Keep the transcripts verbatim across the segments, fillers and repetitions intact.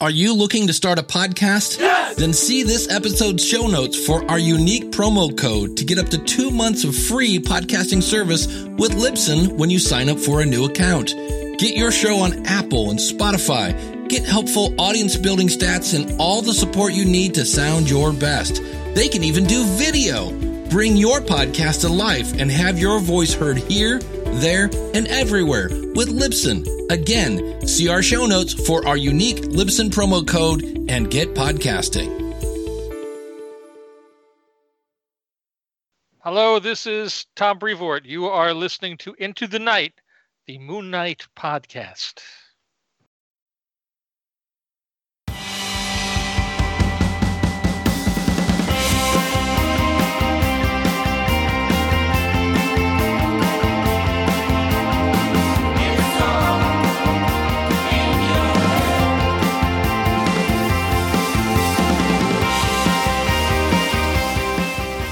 Are you looking to start a podcast? Yes! Then see this episode's show notes for our unique promo code to get up to two months of free podcasting service with Libsyn when you sign up for a new account. Get your show on Apple and Spotify. Get helpful audience building stats and all the support you need to sound your best. They can even do video. Bring your podcast to life and have your voice heard here, there, and everywhere with Libsyn. Again, see our show notes for our unique Libsyn promo code and get podcasting. Hello, this is Tom Brevoort. You are listening to Into the Night, the Moon Knight podcast.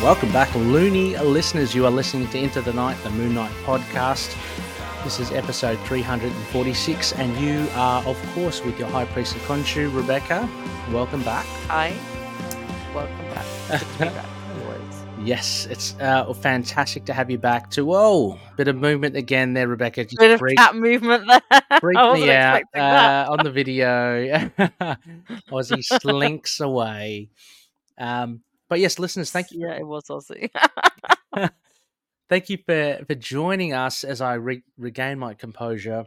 Welcome back, loony listeners. You are listening to Into the Night, the Moon Knight podcast. This is episode three forty-six, and you are, of course, with your High Priest of Khonshu, Rebecca. Welcome back. Hi. Welcome back. Good to be back. Yes, it's uh, fantastic to have you back too. Whoa, bit of movement again there, Rebecca. Just bit freak, of cat movement there. Freaked me out uh, on the video. Aussie slinks away. Um But yes, listeners, thank you. Yeah, it was Aussie. Thank you for, for joining us as I re- regain my composure.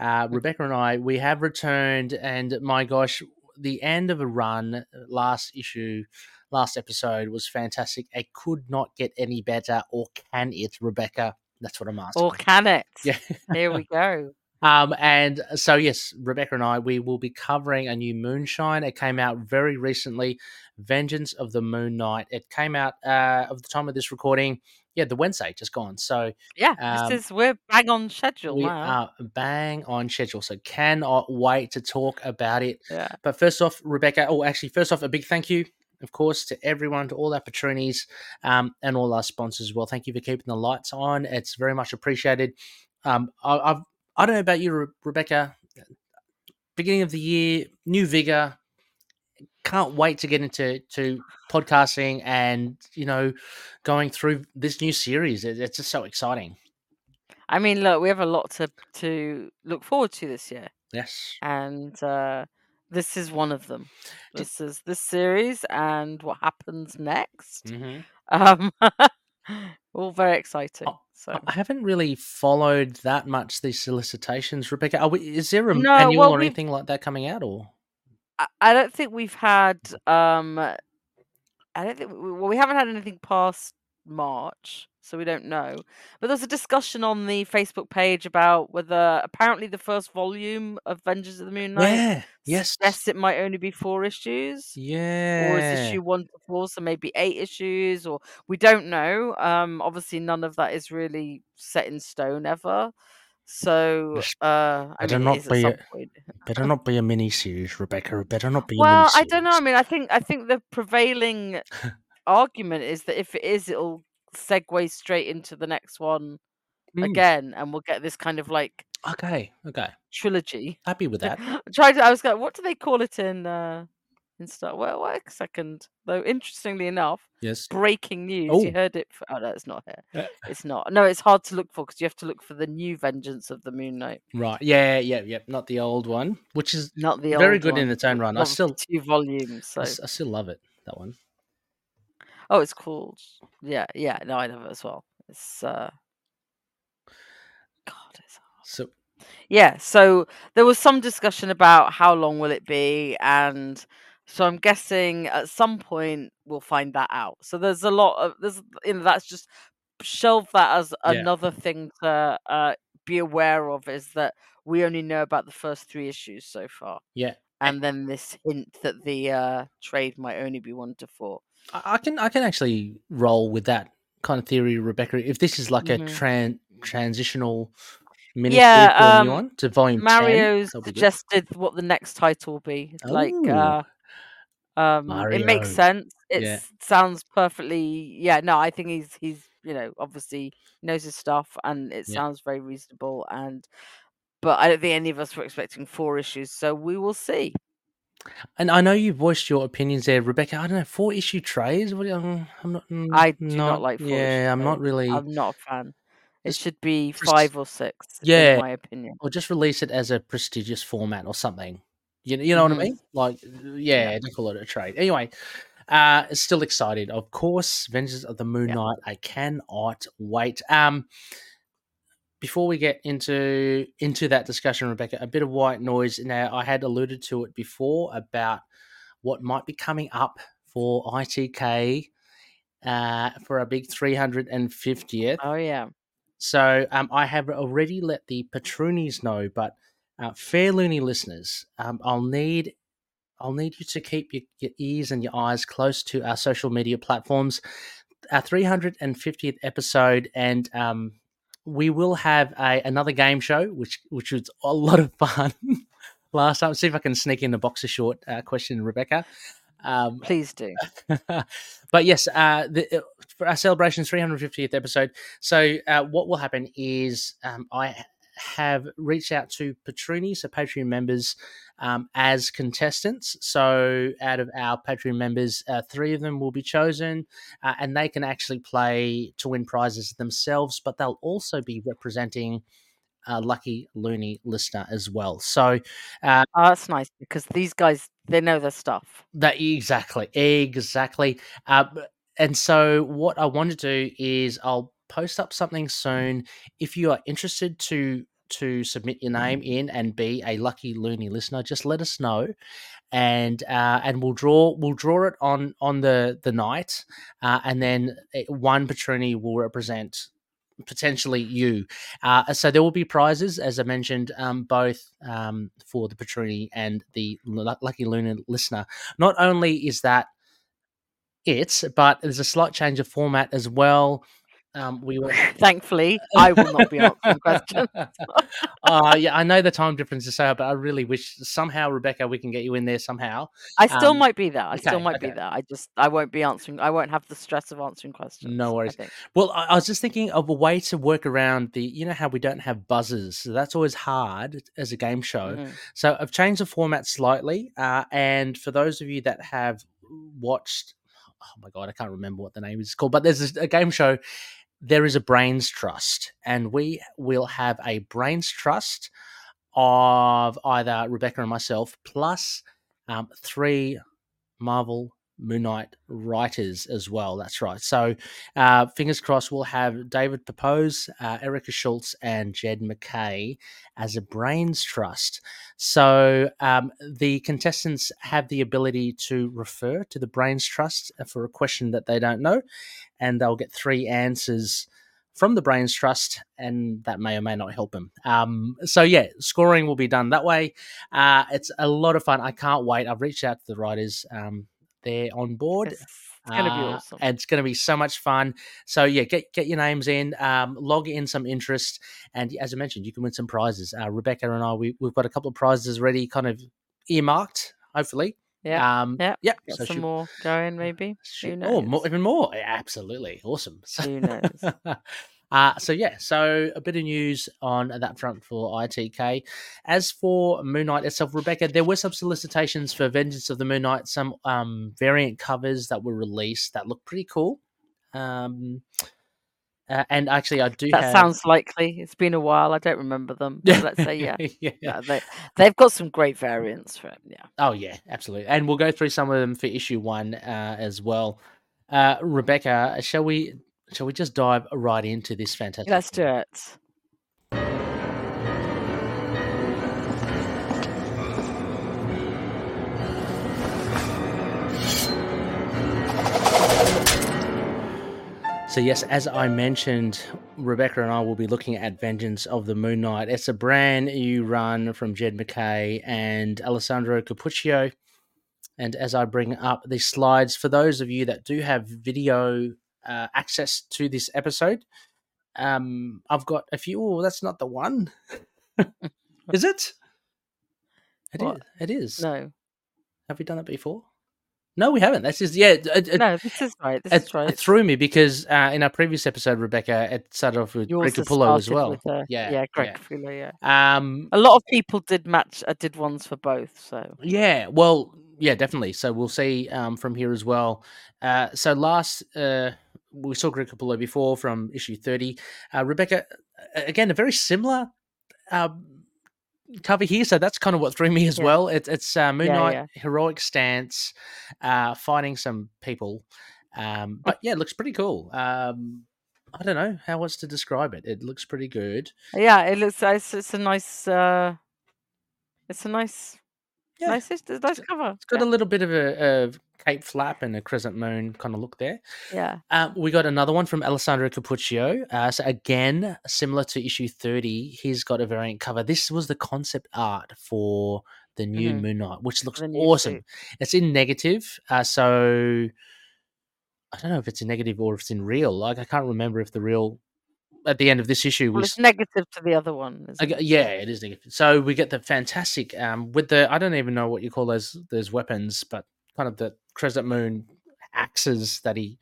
Uh, Rebecca and I, we have returned, and my gosh, the end of a run, last issue, last episode was fantastic. It could not get any better, or can it, Rebecca? That's what I'm asking. Or can it? Yeah. There we go. Um, and so, yes, Rebecca and I, we will be covering a new Moonshine. It came out very recently, Vengeance of the Moon Knight. It came out uh, of the time of this recording, yeah, the Wednesday, just gone. So yeah, um, this is, we're bang on schedule. We wow. are bang on schedule, so cannot wait to talk about it. Yeah. But first off, Rebecca, oh, actually, first off, a big thank you, of course, to everyone, to all our patronies um, and all our sponsors as well. Thank you for keeping the lights on. It's very much appreciated. Um, I, I've I don't know about you, Re- Rebecca. Beginning of the year, new vigor. Can't wait to get into to podcasting and, you know, going through this new series. It, it's just so exciting. I mean, look, we have a lot to to look forward to this year. Yes, and uh, this is one of them. This is this series and what happens next. Mm-hmm. Um, all very exciting. Oh. So. I haven't really followed that much these solicitations, Rebecca. Are we, is there a no, annual well, or anything like that coming out, or? I, I don't think we've had. Um, I don't think well, we haven't had anything past March, so we don't know. But there's a discussion on the Facebook page about whether apparently the first volume of Vengeance of the Moon Knight. Yeah. Yes. Yes, it might only be four issues. Yeah. Or is issue one to four, so maybe eight issues, or we don't know. Um, obviously none of that is really set in stone ever. So uh, I better mean, not be a, better not be a mini series, Rebecca. It better not be. Well, a I don't know. I mean, I think I think the prevailing argument is that if it is, it'll segue straight into the next one mm. again, and we'll get this kind of like okay, okay trilogy. Happy with that. I tried to, I was going, what do they call it in uh, in Star? Well, wait a second. Though interestingly enough, yes, breaking news. Oh. You heard it. For, oh no, it's not here. Uh, it's not. No, it's hard to look for because you have to look for the new Vengeance of the Moon Knight. Right. Yeah. Yeah. Yeah. Not the old one, which is not the old very good one. In its own run. I still two volumes. So. I, I still love it. That one. Oh, it's called, yeah, yeah. No, I love it as well. It's uh, God, it's hard. So yeah. So there was some discussion about how long will it be, and so I'm guessing at some point we'll find that out. So there's a lot of there's you know that's just shelve that as yeah. another thing to uh, be aware of is that we only know about the first three issues so far. Yeah, and then this hint that the uh, trade might only be one to four. I can I can actually roll with that kind of theory, Rebecca. If this is like mm-hmm. a tran- transitional mini yeah, um, new one to volume Mario ten, suggested what the next title will be. Ooh. Like, uh, um, Mario. It makes sense. It yeah. sounds perfectly. Yeah, no, I think he's he's you know obviously knows his stuff, and it yeah. sounds very reasonable. And but I don't think any of us were expecting four issues, so we will see. And I know you voiced your opinions there, Rebecca. I don't know, four issue trays. What, I'm not. I'm I do not, not like. Four yeah, issue I'm trays. Not really. I'm not a fan. It should be five or six. Yeah, in my opinion. Or just release it as a prestigious format or something. You you know mm-hmm. what I mean? Like, yeah, yeah. Don't call it a trade. Anyway, uh, still excited. Of course, Vengeance of the Moon Knight. Yeah. I cannot wait. Um, before we get into into that discussion, Rebecca, a bit of white noise. Now, I had alluded to it before about what might be coming up for I T K uh, for our big three hundred fiftieth. Oh, yeah. So um, I have already let the Patroonies know, but uh, fair loony listeners, um, I'll need I'll need you to keep your, your ears and your eyes close to our social media platforms. Our three hundred fiftieth episode, and um, we will have a, another game show, which which was a lot of fun last time. See if I can sneak in the boxer short uh, question, Rebecca. Um, Please do. But yes, uh, the, for our celebration three hundred fiftieth episode. So uh, what will happen is um, I have reached out to Patrooni, so Patreon members, um, as contestants. So out of our Patreon members, uh, three of them will be chosen, uh, and they can actually play to win prizes themselves, but they'll also be representing a lucky loony listener as well. So uh, oh, that's nice, because these guys, they know their stuff. That exactly, exactly. Uh, and so what I want to do is I'll post up something soon. If you are interested to to submit your name in and be a lucky loony listener, just let us know, and uh, and we'll draw we'll draw it on on the the night, uh, and then one Patrooni will represent potentially you. Uh, so there will be prizes, as I mentioned, um, both um, for the Patrooni and the lucky loony listener. Not only is that it, but there's a slight change of format as well. Um, we will... Thankfully, I will not be answering questions. uh, yeah, I know the time difference is so hard, but I really wish somehow, Rebecca, we can get you in there somehow. I still um, might be there. I okay, still might okay. be there. I just, I won't be answering. I won't have the stress of answering questions. No worries. I well, I, I was just thinking of a way to work around the, you know how we don't have buzzers. So that's always hard as a game show. Mm-hmm. So I've changed the format slightly. Uh, and for those of you that have watched, oh my God, I can't remember what the name is called, but there's a game show. There is a brains trust, and we will have a brains trust of either Rebecca and myself plus um, three Marvel Moon Knight writers as well. That's right. So uh, fingers crossed we'll have David Papose, uh, Erica Schultz, and Jed MacKay as a brains trust. So um, the contestants have the ability to refer to the brains trust for a question that they don't know, and they'll get three answers from the brains trust, and that may or may not help him. Um, so yeah, scoring will be done that way. Uh, it's a lot of fun. I can't wait. I've reached out to the writers. Um, They're on board. It's, it's going to be uh, awesome. And it's going to be so much fun. So, yeah, get get your names in, um, log in some interest. And as I mentioned, you can win some prizes. Uh, Rebecca and I, we, we've got a couple of prizes already kind of earmarked, hopefully. Yeah. Um, yeah. Yep. Get so some she, more going, maybe. She, Who knows? Oh, more, even more. Absolutely. Awesome. Who knows? Uh, so, yeah, so a bit of news on that front for I T K. As for Moon Knight itself, Rebecca, there were some solicitations for Vengeance of the Moon Knight, some um, variant covers that were released that look pretty cool. Um, uh, and actually, I do that have... sounds likely. It's been a while. I don't remember them. But let's say, yeah. yeah. yeah they, they've got some great variants for it, yeah. Oh, yeah, absolutely. And we'll go through some of them for issue one uh, as well. Uh, Rebecca, shall we... Shall we just dive right into this fantastic? Let's do it. So, yes, as I mentioned, Rebecca and I will be looking at Vengeance of the Moon Knight. It's a brand new run from Jed MacKay and Alessandro Cappuccio. And as I bring up the slides, for those of you that do have video Uh, access to this episode, um, I've got a few. Oh, that's not the one, is it? It is. It is. No, have we done it before? No, we haven't. That's just, yeah. It, it, no, this is right. This it, is right. It threw me because uh, in our previous episode, Rebecca, it started off with Greg Capullo as well. A, yeah, yeah, Greg Capullo, yeah. yeah. Um, a lot of people did match, uh, did ones for both, so. Yeah, well, yeah, definitely. So we'll see um, from here as well. Uh, so last, uh, we saw Greg Capullo before from issue thirty. Uh, Rebecca, again, a very similar uh, cover here, so that's kind of what threw me as yeah. well. It, it's uh, Moon Knight, yeah, yeah. heroic stance, uh, fighting some people. Um, but yeah, it looks pretty cool. Um, I don't know how else to describe it. It looks pretty good. Yeah, it looks. It's, it's a nice. Uh, it's a nice. Yeah. Nice, nice cover. It's got yeah. a little bit of a, a cape flap and a crescent moon kind of look there. Yeah. Um, we got another one from Alessandro Cappuccio. Uh, so again, similar to issue thirty, he's got a variant cover. This was the concept art for the new mm-hmm. Moon Knight, which looks awesome. Suit. It's in negative. Uh, so I don't know if it's in negative or if it's in real. Like I can't remember if the real... At the end of this issue, well, we... it's negative to the other one. Isn't it? Yeah, it is negative. So we get the fantastic um, with the I don't even know what you call those those weapons, but kind of the crescent moon axes that he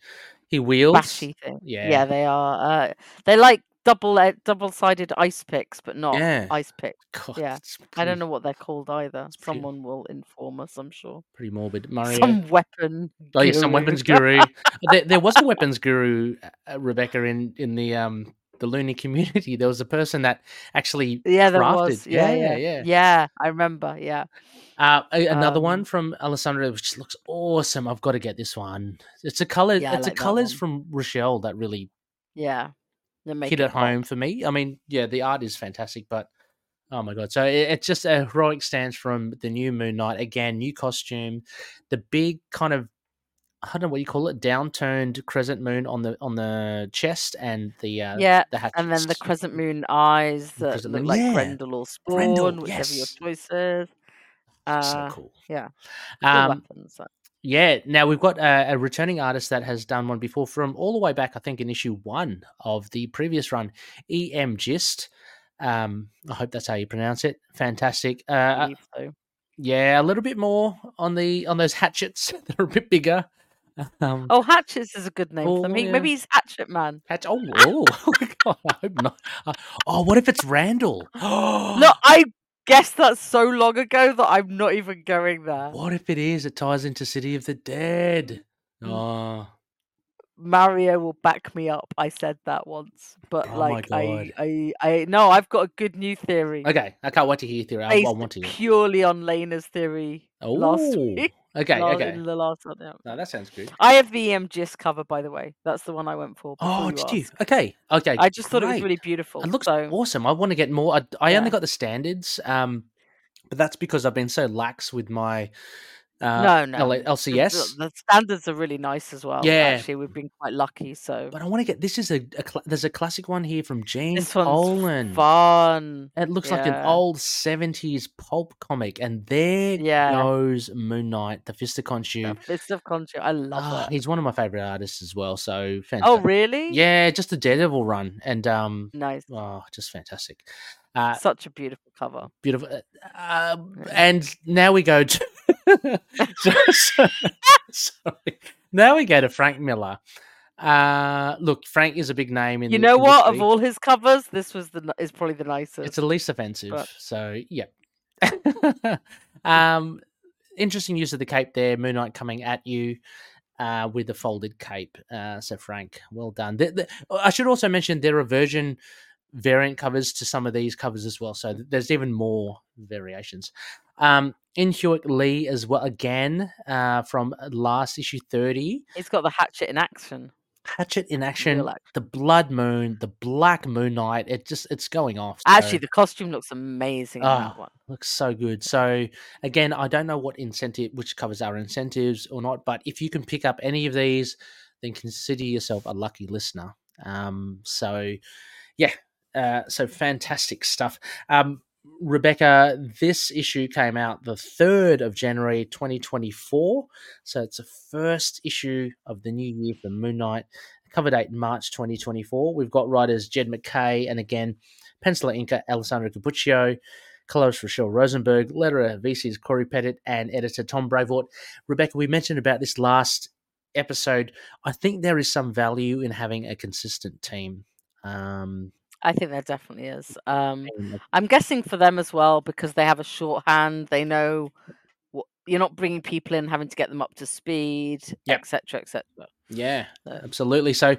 he wields. Bashy thing. Yeah, yeah, they are. Uh, they're like double uh, double sided ice picks, but not yeah. ice picks. God, yeah, pretty... I don't know what they're called either. Pretty... Someone will inform us, I'm sure. Pretty morbid, Mario. Some weapon. Oh yeah, guru. some weapons guru. there, there was a weapons guru, uh, Rebecca, in in the um. the loony community. There was a person that actually yeah there crafted. was yeah yeah, yeah yeah yeah I remember yeah uh another um, one from Alessandra which looks awesome. I've got to get this one. It's a color yeah, it's like a colors one. From Rochelle that really yeah that hit it home for me. I mean yeah the art is fantastic, but oh my god, so it, it's just a heroic stance from the new Moon Knight. Again, new costume, the big kind of I don't know what you call it, downturned crescent moon on the on the chest and the uh, yeah, the hatchets. And then the crescent moon eyes that look moon. like yeah. Randall or Spawn, Randall, whichever yes. your choice is. Uh, so cool. Yeah. Um, weapons, so. Yeah. Now we've got a, a returning artist that has done one before from all the way back, I think, in issue one of the previous run, E M Gist. Um, I hope that's how you pronounce it. Fantastic. Uh, I believe so. Yeah, a little bit more on the on those hatchets. They're a bit bigger. Um, oh, Hatchets is a good name oh, for me. Yeah. Maybe he's Hatchet Man. Hatch- oh, oh. God, I hope not. Uh, oh, what if it's Randall? No, I guess that's so long ago that I'm not even going there. What if it is? It ties into City of the Dead. Oh. Mario will back me up. I said that once, but oh like I, I, I, no, I've got a good new theory. Okay, I can't wait to hear your theory. I, I want to hear purely on Lena's theory oh. last week. Okay, last, okay. The last one, yeah. No, that sounds good. I have the E M Gist cover, by the way. That's the one I went for. Oh, you did asked. you? Okay, okay. I just great. thought it was really beautiful. It looks so awesome. I want to get more. I, I yeah. only got the standards, um, but that's because I've been so lax with my uh, no, no. L C S. The, the standards are really nice as well. Yeah. Actually, we've been quite lucky. So, But I want to get, this is a, a there's a classic one here from James Poland. fun. It looks yeah. like an old seventies pulp comic. And there yeah. goes Moon Knight, the Fist of Khonshu. The Fist of Khonshu. I love it. Oh, he's one of my favorite artists as well. So fantastic. Oh, really? Yeah, just the Daredevil run. And um, nice. Oh, just fantastic. Uh, Such a beautiful cover. Beautiful. Uh, and now we go to... Sorry. Now we go to Frank Miller. Uh, look, Frank is a big name in. You know the what? Of all his covers, this was the is probably the nicest. It's the least offensive. But... So yeah. um, interesting use of the cape there. Moon Knight coming at you uh, with the folded cape. Uh, so Frank, well done. The, the, I should also mention there are version variant covers to some of these covers as well. So there's even more variations. Um, in Hewitt Lee as well, again, uh, from last issue thirty. It's got the hatchet in action. Hatchet in action, like... the blood moon, the black Moon Knight. It just, it's going off. So. Actually, the costume looks amazing. Oh, in that one. Looks so good. So again, I don't know what incentive, which covers our incentives or not, but if you can pick up any of these, then consider yourself a lucky listener. Um, so yeah, uh, so fantastic stuff. Um, Rebecca, this issue came out the third of January twenty twenty-four, so it's the first issue of the new year for Moon Knight. Cover date March twenty twenty-four. We've got writers Jed MacKay and again penciler inker Alessandro Cappuccio. colorist Rochelle Rosenberg, letterer V Cs Corey Pettit, and editor Tom Brevoort. Rebecca, we mentioned about this last episode. I think there is some value in having a consistent team. Um, I think there definitely is. Um, I'm guessing for them as well, because they have a shorthand. They know what, you're not bringing people in, having to get them up to speed, et cetera, et cetera. Yeah, so. Absolutely. So,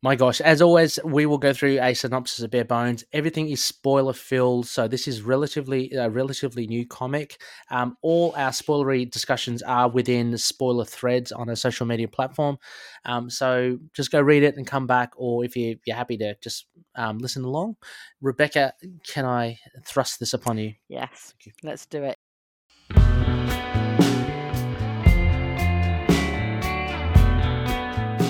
my gosh, as always, we will go through a synopsis of bare bones. Everything is spoiler-filled, so this is relatively a relatively new comic. Um, all our spoilery discussions are within the spoiler threads on a social media platform. Um, so just go read it and come back, or if you, you're happy to just um, listen along. Rebecca, can I thrust this upon you? Yes, you. Let's do it.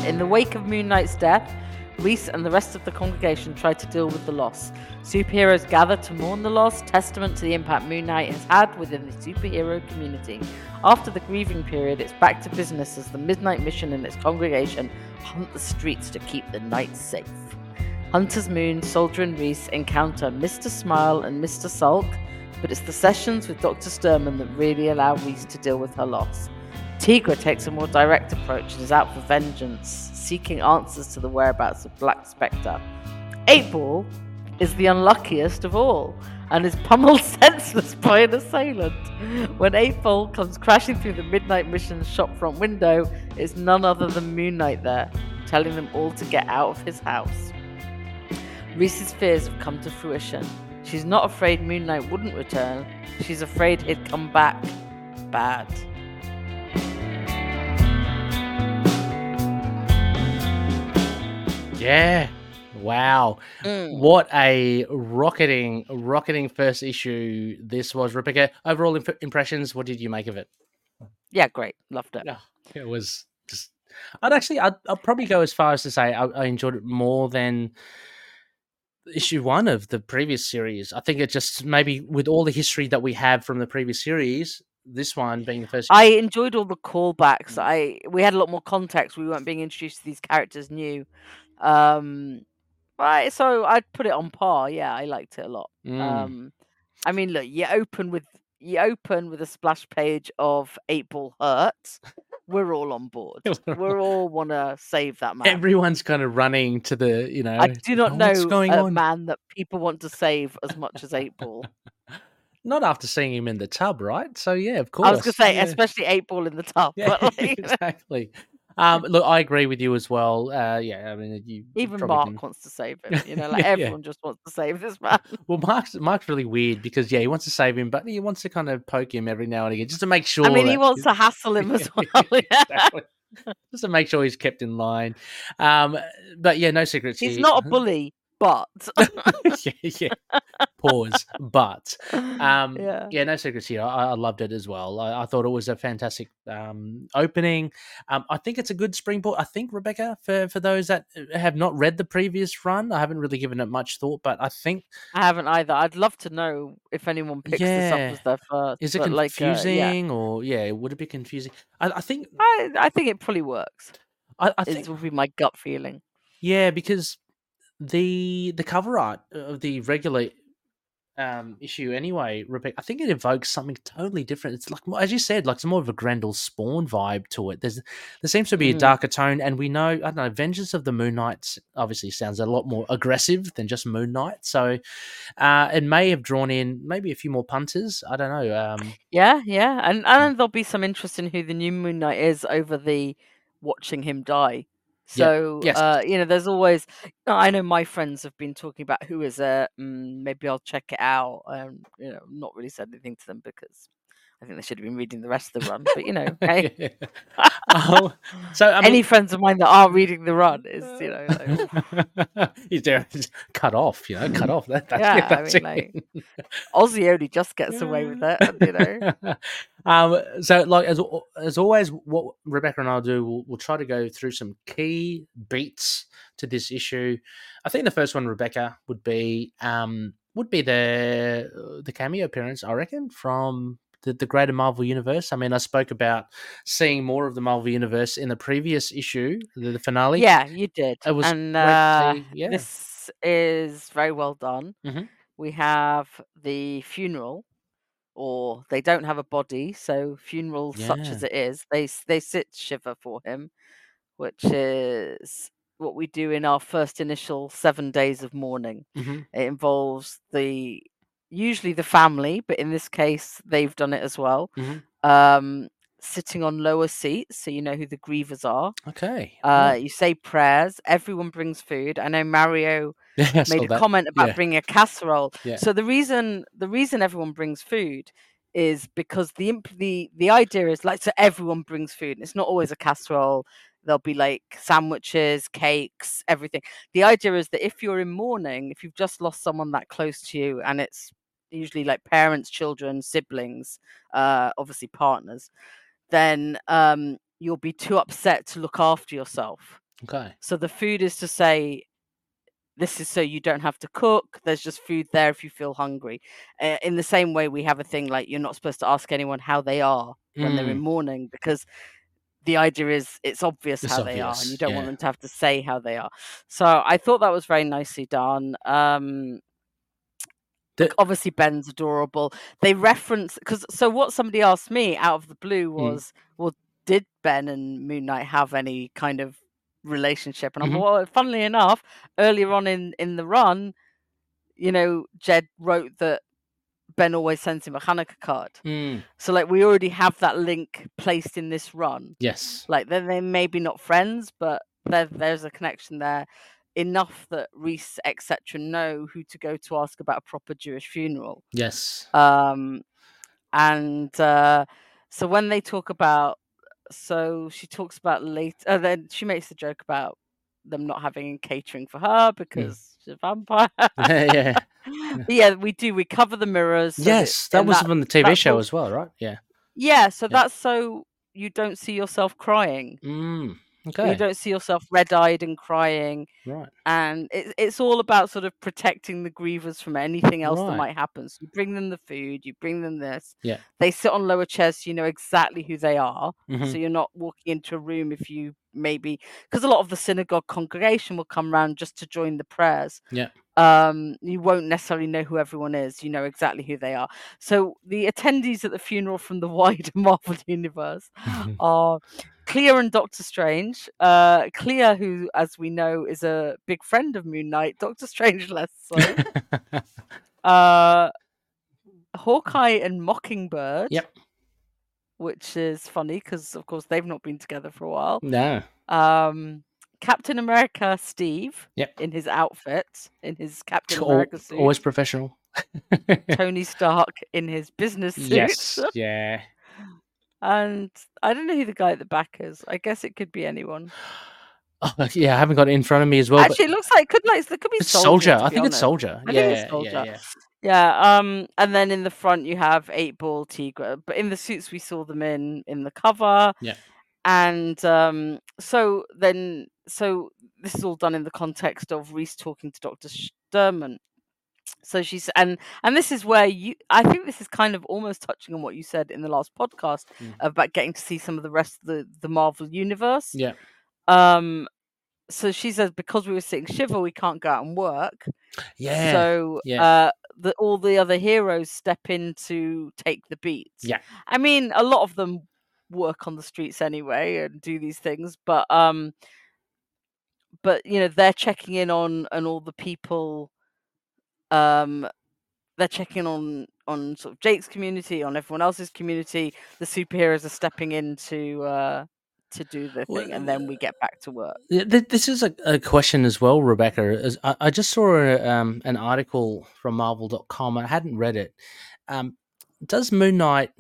In the wake of Moon Knight's death, Reese and the rest of the congregation tried to deal with the loss. Superheroes gathered to mourn the loss, testament to the impact Moon Knight has had within the superhero community. After the grieving period, it's back to business as the Midnight Mission and its congregation hunt the streets to keep the Knight safe. Hunter's Moon, Soldier and Reese encounter Mister Smile and Mister Sulk, but it's the sessions with Doctor Sturman that really allow Reese to deal with her loss. Tigra takes a more direct approach and is out for vengeance, seeking answers to the whereabouts of Black Spectre. Eightball is the unluckiest of all and is pummeled senseless by an assailant. When Eightball comes crashing through the Midnight Mission's shop front window, it's none other than Moon Knight there, telling them all to get out of his house. Reese's fears have come to fruition. She's not afraid Moon Knight wouldn't return, she's afraid he'd come back bad. Yeah. Wow. Mm. What a rocketing, rocketing first issue this was, Rebecca. Overall imp- impressions, what did you make of it? Yeah, great. Loved it. Oh, it was just... I'd actually... I'd, I'd probably go as far as to say I, I enjoyed it more than issue one of the previous series. I think it just... Maybe with all the history that we have from the previous series... This one being the first. I enjoyed all the callbacks. I we had a lot more context. We weren't being introduced to these characters new. Um, right, so I'd put it on par. Yeah, I liked it a lot. Mm. Um, I mean, look, you open with you open with a splash page of Eightball hurt. We're all on board. We're all want to save that man. Everyone's kind of running to the, you know. I do not oh, know what's going a on? Man that people want to save as much as Eightball. Not after seeing him in the tub, right? So, yeah, of course. I was going to say, yeah. Especially Eightball in the tub. Yeah, but like... exactly. Um, look, I agree with you as well. Uh, yeah, I mean, you even Mark can... wants to save him. You know, like yeah, everyone yeah. just wants to save this man. Well, Mark's Mark's really weird because yeah, he wants to save him, but he wants to kind of poke him every now and again just to make sure. I mean, that... he wants to hassle him as well. Yeah, exactly. Just to make sure he's kept in line. Um, but yeah, no secrets. He's here. Not a bully. But yeah, yeah. Pause. But um, yeah. yeah, no secrets here. I, I loved it as well. I, I thought it was a fantastic um, opening. Um, I think it's a good springboard. I think Rebecca, for, for those that have not read the previous run, I haven't really given it much thought, but I think I haven't either. I'd love to know if anyone picks yeah. this up as their first. Is it confusing, like, uh, yeah. or yeah? Would it be confusing? I, I think. I, I think it probably works. I, I think it would be my gut feeling. Yeah, because. The the cover art of the regular um, issue anyway, Rebecca, I think it evokes something totally different. It's like, as you said, like it's more of a Grendel Spawn vibe to it. There's There seems to be mm. a darker tone, and we know, I don't know, Vengeance of the Moon Knight obviously sounds a lot more aggressive than just Moon Knight. So uh, it may have drawn in maybe a few more punters. I don't know. Um, yeah, yeah. And, and there'll be some interest in who the new Moon Knight is over the watching him die. So, yeah. yes. uh, you know, there's always, I know my friends have been talking about who is it, mm, maybe I'll check it out. Um, you know, not really said anything to them because I think they should have been reading the rest of the run, but you know, hey. yeah. oh, so I mean, any friends of mine that are reading the run is, you know, like, he's there, he's cut off, you know, cut off. That, that's, yeah, yeah, that's I mean, it. Like, Ozzy only just gets yeah. away with that, you know. Um, so, like as as always, what Rebecca and I'll do, we'll, we'll try to go through some key beats to this issue. I think the first one, Rebecca, would be um, would be the the cameo appearance, I reckon, from the, the greater Marvel universe. I mean, I spoke about seeing more of the Marvel universe in the previous issue, the, the finale. Yeah, you did. It was and uh, yeah. this is very well done. Mm-hmm. we have the funeral, or they don't have a body, so funeral yeah. such as it is, they they sit shiver for him, which is what we do in our first initial seven days of mourning. Mm-hmm. It involves the usually the family, but in this case, they've done it as well. Mm-hmm. Um, sitting on lower seats, so you know who the grievers are. Okay. Uh, mm. You say prayers. Everyone brings food. I know Mario yeah, I made a that. comment about yeah. bringing a casserole. Yeah. So the reason the reason everyone brings food is because the the the idea is like so everyone brings food. And it's not always a casserole. There'll be like sandwiches, cakes, everything. The idea is that if you're in mourning, if you've just lost someone that close to you, and it's usually like parents, children, siblings, uh, obviously partners, then um, you'll be too upset to look after yourself. Okay. So the food is to say, this is so you don't have to cook. There's just food there if you feel hungry. Uh, in the same way, we have a thing like you're not supposed to ask anyone how they are when mm. they're in mourning, because the idea is it's obvious it's how obvious. they are, and you don't yeah. want them to have to say how they are. So I thought that was very nicely done. Um, the... Obviously, Ben's adorable. They reference because so what somebody asked me out of the blue was, mm. well, did Ben and Moon Knight have any kind of relationship? And I'm mm-hmm. well, funnily enough, earlier on in, in the run, you know, Jed wrote that Ben always sends him a Hanukkah card. Mm. So, like, we already have that link placed in this run. Yes. Like, they're, they're maybe not friends, but there's a connection there. Enough that Reese, et cetera know who to go to ask about a proper Jewish funeral. Yes. Um, and uh, so when they talk about... So she talks about later... Uh, then she makes the joke about them not having catering for her because mm. she's a vampire. yeah, yeah. yeah, we do. We cover the mirrors. So yes, that was that, on the T V show all... as well, right? Yeah. Yeah, so yeah. that's so you don't see yourself crying. Mm, okay. You don't see yourself red-eyed and crying. Right. And it, it's all about sort of protecting the grievers from anything else right. that might happen. So you bring them the food, you bring them this. Yeah. They sit on lower chairs so you know exactly who they are. Mm-hmm. So you're not walking into a room if you maybe... Because a lot of the synagogue congregation will come round just to join the prayers. Yeah. Um, you won't necessarily know who everyone is. You know exactly who they are. So the attendees at the funeral from the wider Marvel universe are Clea and Doctor Strange. Uh, Clea, who, as we know, is a big friend of Moon Knight. Doctor Strange less so. uh, Hawkeye and Mockingbird. Yep. Which is funny because, of course, they've not been together for a while. No. Um... Captain America, Steve, yep. in his outfit, in his Captain All, America suit. Always professional. Tony Stark in his business suit. Yes, yeah. And I don't know who the guy at the back is. I guess it could be anyone. Oh, yeah, I haven't got it in front of me as well. Actually, but... it looks like it could, like, it could be it's Soldier. Soldier. I think honest. it's Soldier. I yeah, think it's Soldier. Yeah, yeah. yeah um, and then in the front you have Eightball, Tigra. But in the suits we saw them in, in the cover. Yeah. And um, so then... So this is all done in the context of Reese talking to Doctor Sturman. So she's and and this is where you. I think this is kind of almost touching on what you said in the last podcast mm. about getting to see some of the rest of the, the Marvel universe. Yeah. Um. So she says because we were sitting shiver, we can't go out and work. Yeah. So yeah. Uh, the, all the other heroes step in to take the beats. Yeah. I mean, a lot of them work on the streets anyway and do these things, but um. But, you know, they're checking in on and all the people, um, they're checking on on sort of Jake's community, on everyone else's community. The superheroes are stepping in to, uh, to do the thing, and then we get back to work. This is a, a question as well, Rebecca. I, I just saw a, um, an article from Marvel dot com. I hadn't read it. Um, does Moon Knight,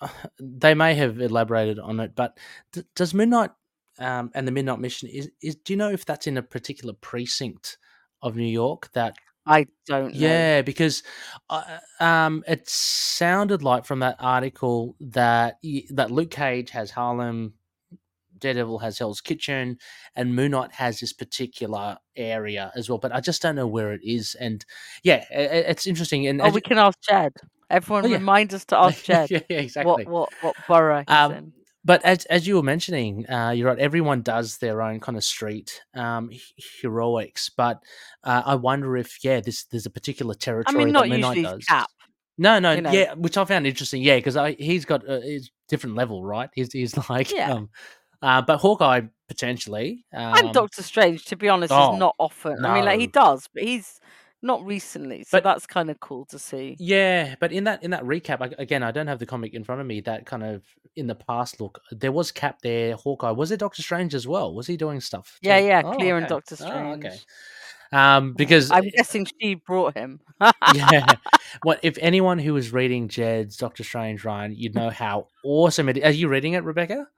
uh, they may have elaborated on it, but d- does Moon Knight, Um, and the Midnight Mission is, is. Do you know if that's in a particular precinct of New York? That I don't. know. Yeah, because I, um, it sounded like from that article that that Luke Cage has Harlem, Daredevil has Hell's Kitchen, and Moon Knight has this particular area as well. But I just don't know where it is. And yeah, it, it's interesting. And oh, we you... can ask Jed. Everyone, oh, yeah. remind us to ask Jed. yeah, yeah, exactly. What what what borough he's um, in. But as as you were mentioning, uh, you're right, everyone does their own kind of street um, heroics. But uh, I wonder if, yeah, this there's a particular territory I mean, not that Moon Knight does. Cap. No, no, you know. yeah, which I found interesting, yeah, because he's got a different level, right? He's, he's like, yeah. um, uh, but Hawkeye potentially. Um, and Doctor Strange, to be honest, oh, is not often. No. I mean, like he does, but he's not recently, so but, that's kind of cool to see. Yeah, but in that in that recap, I, again, I don't have the comic in front of me. That kind of in the past look, there was Cap there, Hawkeye. Was there Doctor Strange as well? Was he doing stuff? Yeah, too? yeah, oh, Clea okay. and Doctor Strange. Oh, okay. Um, because I'm guessing she brought him. yeah. What if anyone who was reading Jed's Doctor Strange, Ryan, you'd know how awesome it is. Are you reading it, Rebecca?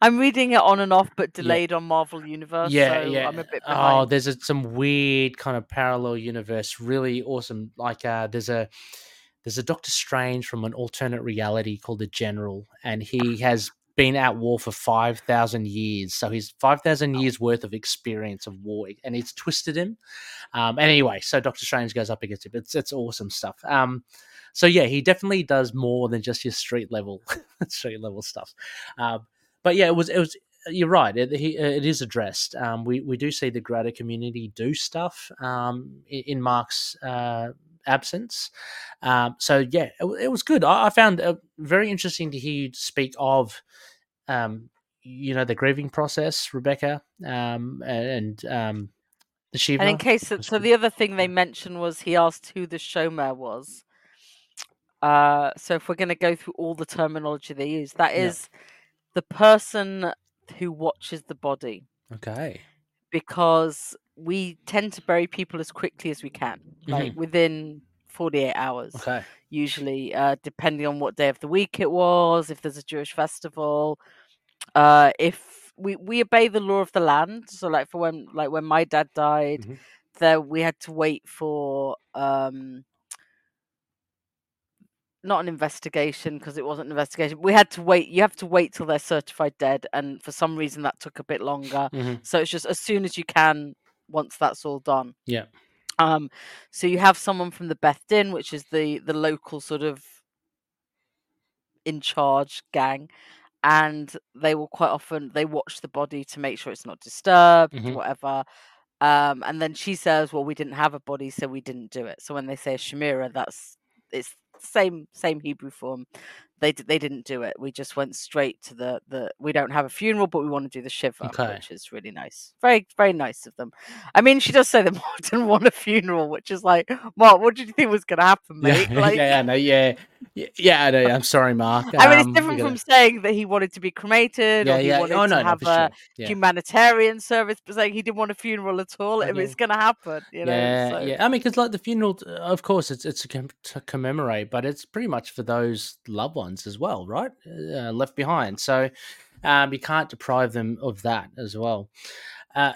I'm reading it on and off, but delayed yeah. on Marvel Universe. Yeah, so yeah. I'm a bit behind. Oh, there's a, some weird kind of parallel universe. Really awesome. Like uh, there's a there's a Doctor Strange from an alternate reality called the General, and he has been at war for five thousand years. So he's five thousand years worth of experience of war, and it's twisted him. Um, and anyway, so Doctor Strange goes up against him. It's it's awesome stuff. Um, so yeah, he definitely does more than just your street level, street level stuff. Um, but yeah, it was, it was, you're right. It, it is addressed. Um, we, we do see the greater community do stuff um, in Mark's, uh, absence. Um, so yeah, it, it was good. I, I found it very interesting to hear you speak of, um, you know, the grieving process, Rebecca, um, and, and um, the Shiva. And in case, that, so the other thing they mentioned was he asked who the showmare was. Uh, so if we're going to go through all the terminology they use, that is yeah. the person who watches the body. Okay. Because we tend to bury people as quickly as we can, like mm-hmm. within forty-eight hours, okay. usually, uh, depending on what day of the week it was, if there's a Jewish festival, uh, if we, we obey the law of the land. So like for when, like when my dad died, mm-hmm. there we had to wait for, um, not an investigation because it wasn't an investigation. We had to wait. You have to wait till they're certified dead. And for some reason that took a bit longer. Mm-hmm. So it's just as soon as you can, once that's all done. Yeah. Um, so you have someone from the Beth Din, which is the, the local sort of in charge gang. And they will quite often, they watch the body to make sure it's not disturbed, mm-hmm. whatever. Um, and then she says, well, we didn't have a body, so we didn't do it. So when they say a Shemira, that's, it's same, same Hebrew form. They they didn't do it. We just went straight to the, the we don't have a funeral, but we want to do the shiva, okay. which is really nice. Very, very nice of them. I mean, she does say that Mark didn't want a funeral, which is like, Mark, what did you think was going to happen, mate? Yeah, like, yeah, I know, yeah. Yeah, I know, yeah. I'm sorry, Mark. I mean, um, it's different from saying that he wanted to be cremated yeah, or he yeah. wanted oh, no, to have no, a sure. yeah. humanitarian service, but saying he didn't want a funeral at all. I mean, it's going to happen, you know? Yeah, so. yeah. I mean, because like the funeral, of course, it's, it's to commemorate, but it's pretty much for those loved ones as well, right? Uh, left behind. So um, you can't deprive them of that as well. Uh,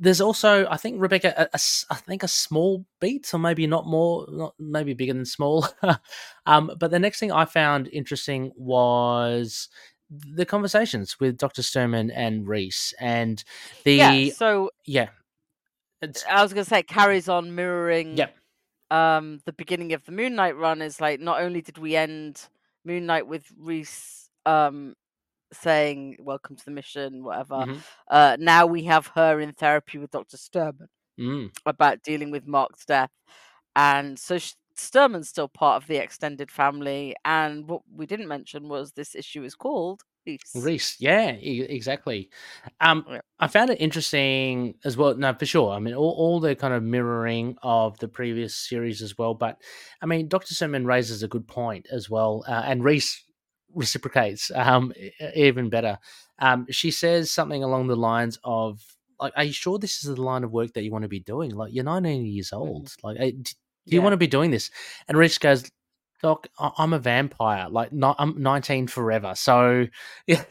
there's also, I think, Rebecca, a, a, I think a small beat, or maybe not more, not maybe bigger than small. um, but the next thing I found interesting was the conversations with Doctor Sturman and Reese, and the yeah. So yeah, I was going to say it carries on mirroring. Yeah. Um, the beginning of the Moon Knight run is like not only did we end Moon Knight with Reese um, saying, welcome to the mission, whatever. Mm-hmm. Uh, now we have her in therapy with Doctor Sturman mm. about dealing with Mark's death. And so Sturman's still part of the extended family. And what we didn't mention was this issue is called Reese. Reese, yeah, e- exactly. Um, yeah. I found it interesting as well. No, for sure. I mean, all, all the kind of mirroring of the previous series as well. But I mean, Doctor Sturman raises a good point as well, uh, and Reese reciprocates um, even better. Um, she says something along the lines of, "Like, are you sure this is the line of work that you want to be doing? Like, you're nineteen years old. Mm-hmm. Like, do you yeah. want to be doing this?" And Reese goes, "Doc, I'm a vampire. Like, not, I'm nineteen forever, so yeah,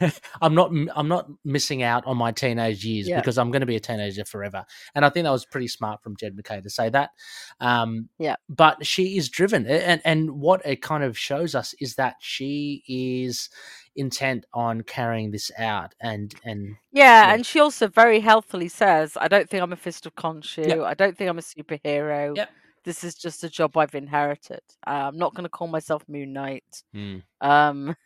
I'm not. I'm not missing out on my teenage years yeah. because I'm going to be a teenager forever." And I think that was pretty smart from Jed MacKay to say that. Um, yeah, but she is driven, and and what it kind of shows us is that she is intent on carrying this out, and and yeah, yeah. and she also very healthily says, "I don't think I'm a fist of Khonshu. Yep. I don't think I'm a superhero." Yep. this is just a job I've inherited. Uh, I'm not going to call myself Moon Knight. Mm. Um,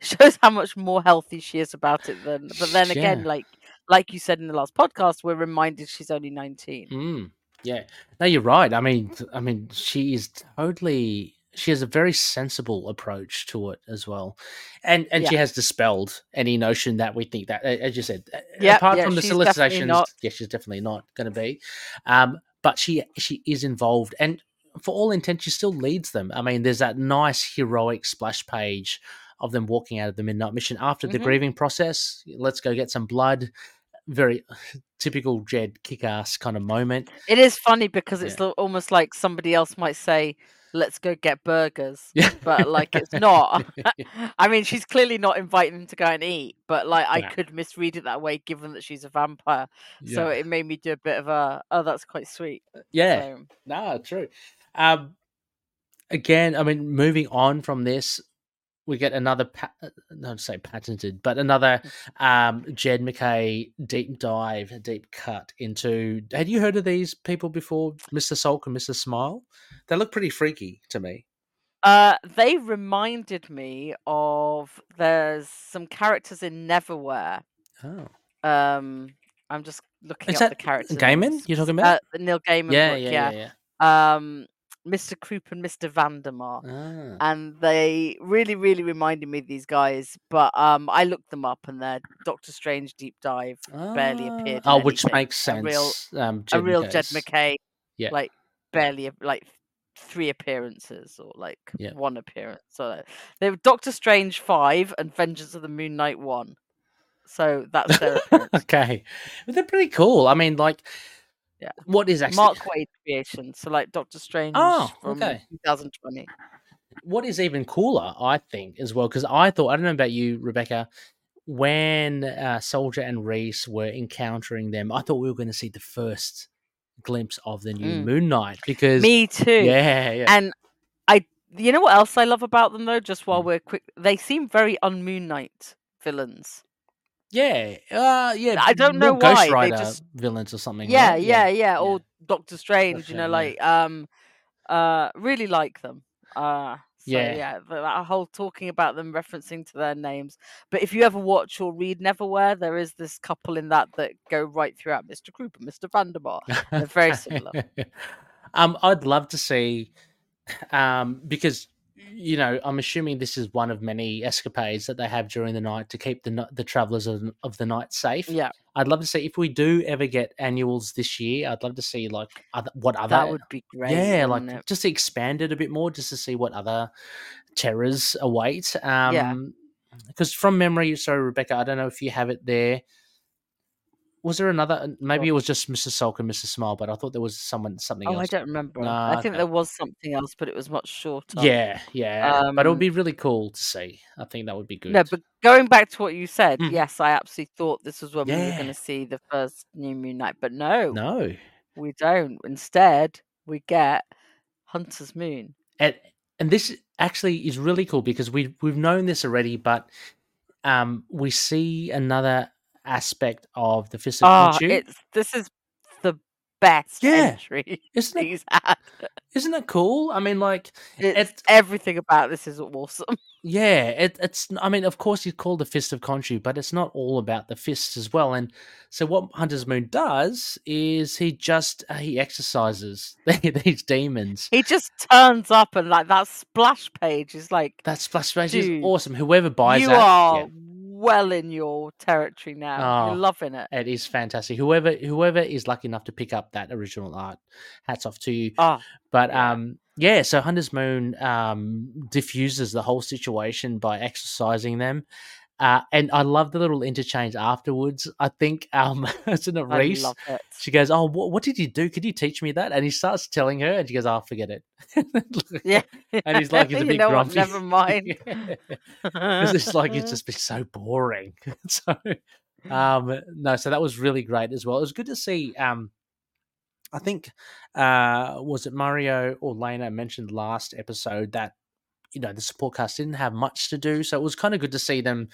shows how much more healthy she is about it than. But then yeah. again, like like you said in the last podcast, we're reminded she's only nineteen. Mm. Yeah, no, you're right. I mean, I mean, she is totally. She has a very sensible approach to it as well, and and yeah. she has dispelled any notion that we think that, as you said, yep, apart yeah, from the solicitations. Yeah, she's definitely not going to be. Um, but she she is involved, and for all intent, she still leads them. I mean, there's that nice heroic splash page of them walking out of the Midnight Mission after mm-hmm. the grieving process. Let's go get some blood. Very typical Jed kick-ass kind of moment. It is funny because it's yeah. almost like somebody else might say, let's go get burgers. Yeah. But, like, it's not. I mean, she's clearly not inviting him to go and eat, but, like, I yeah. could misread it that way given that she's a vampire. Yeah. So it made me do a bit of a, oh, that's quite sweet. Yeah. So. No, true. Um, again, I mean, moving on from this, we get another, pa- not say patented, but another um, Jed MacKay deep dive, deep cut into. Had you heard of these people before, Mister Sulk and Missus Smile? They look pretty freaky to me. Uh, they reminded me of there's some characters in Neverwhere. Oh, um, I'm just looking Is up that the characters. Gaiman, you're talking about uh, Neil Gaiman. Yeah, book, yeah, yeah. yeah, yeah. Um, Mister Croup and Mister Vandermark, ah. and they really, really reminded me of these guys. But um, I looked them up, and their Doctor Strange deep dive ah. barely appeared. Oh, which anything. makes sense. A real, um, a real Jed MacKay, yeah. like barely, like three appearances or like yeah. one appearance. So they were Doctor Strange five and Vengeance of the Moon Knight one. So that's their appearance. Okay, but they're pretty cool. I mean, like. Yeah. What is actually Mark Waid creation? So like Doctor Strange oh, from okay. twenty twenty. What is even cooler, I think, as well, because I thought I don't know about you, Rebecca, when uh, Soldier and Reese were encountering them, I thought we were going to see the first glimpse of the new mm. Moon Knight. Because me too. Yeah, yeah. And I, you know what else I love about them though? Just while we're quick, they seem very un-Moon Knight villains. Yeah, uh, yeah. I don't know why Ghost Rider they just villains or something. Yeah, right? yeah, yeah, yeah. Or yeah. Doctor Strange, okay, you know, like yeah. um, uh, really like them. Uh, so, yeah, yeah. That whole talking about them, referencing to their names. But if you ever watch or read Neverwhere, there is this couple in that that go right throughout Mister Croup and Mister Vandermark. They're very similar. um, I'd love to see, um, because. You know, I'm assuming this is one of many escapades that they have during the night to keep the the travelers of, of the night safe. Yeah, I'd love to see if we do ever get annuals this year. I'd love to see like other, what other that would be great. Yeah, like it? Just expand it a bit more, just to see what other terrors await. Um, yeah, because from memory, sorry Rebecca, I don't know if you have it there. Was there another? Maybe it was just Mister Sulk and Mister Smile, but I thought there was someone something oh, else. Oh, I don't remember. No, I think no. there was something else, but it was much shorter. Yeah, yeah. Um, but it would be really cool to see. I think that would be good. No, but going back to what you said, mm. yes, I absolutely thought this was when yeah. we were going to see the first new Moon Knight, but no, no, we don't. Instead, we get Hunter's Moon, and and this actually is really cool because we we've known this already, but um, we see another. Aspect of the Fist of Khonshu. Oh, it's this is the best yeah. entry isn't it, he's had. Isn't it cool? I mean, like it's, it's, everything about this is awesome. Yeah, it, it's. I mean, of course, he's called the Fist of Khonshu, but it's not all about the fists as well. And so, what Hunter's Moon does is he just uh, he exercises these demons. He just turns up and like that splash page is like that splash page dude, is awesome. Whoever buys you that, are. Yeah. Well in your territory now. Oh, you're loving it. It is fantastic. Whoever whoever is lucky enough to pick up that original art, hats off to you. Oh, but yeah. um yeah, so Hunter's Moon um diffuses the whole situation by exercising them. Uh, and I love the little interchange afterwards. I think um, it's in a Reese. She goes, "Oh, what, what did you do? Could you teach me that?" And he starts telling her, and she goes, "Oh, forget it." yeah, and he's like, "He's a bit know grumpy." What? Never mind. yeah. It's like it's just been so boring. so, um, no, so that was really great as well. It was good to see. Um, I think uh, was it Mario or Lena mentioned last episode that. You know, the support cast didn't have much to do, so it was kind of good to see them,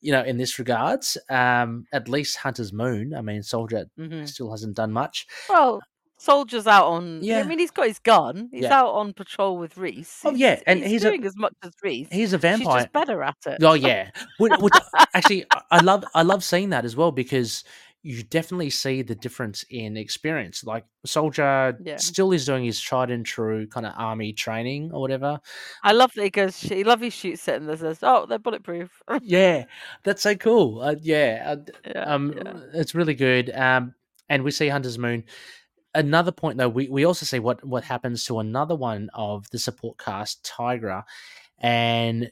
you know, in this regards. Um, at least Hunter's Moon. I mean, Soldier mm-hmm. still hasn't done much. Well, Soldier's out on. Yeah. I mean, he's got his gun. He's yeah. out on patrol with Reese. Oh yeah, and he's, he's doing a, as much as Reese. He's a vampire. She's just better at it. Oh yeah. Which, which, actually, I love. I love seeing that as well, because you definitely see the difference in experience. Like Soldier yeah. still is doing his tried and true kind of army training or whatever. I love that he goes. He love he shoots it and says, "Oh, they're bulletproof." Yeah, that's so cool. Uh, yeah, yeah, um, yeah. It's really good. Um, and we see Hunter's Moon. Another point, though, we, we also see what, what happens to another one of the support cast, Tigra, and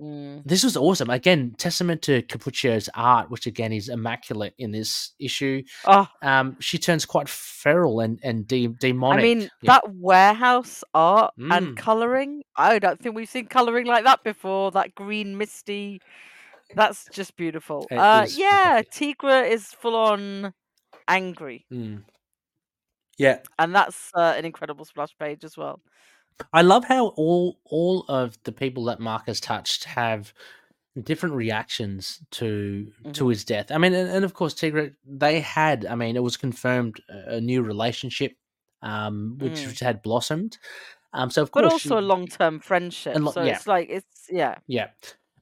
mm. this was awesome. Again, testament to Cappuccio's art, which, again, is immaculate in this issue. Oh. Um, she turns quite feral and, and de- demonic. I mean, yeah. that warehouse art mm. and colouring, I don't think we've seen colouring like that before, that green misty. That's just beautiful. Uh, yeah, Tigra is full-on angry. Mm. Yeah, and that's uh, an incredible splash page as well. I love how all all of the people that Mark has touched have different reactions to mm-hmm. to his death. I mean, and, and of course, Tigra, they had. I mean, it was confirmed a new relationship, um, which mm. had blossomed. Um, so of course, but also she, a long term friendship. Lo- so yeah. it's like it's yeah, yeah.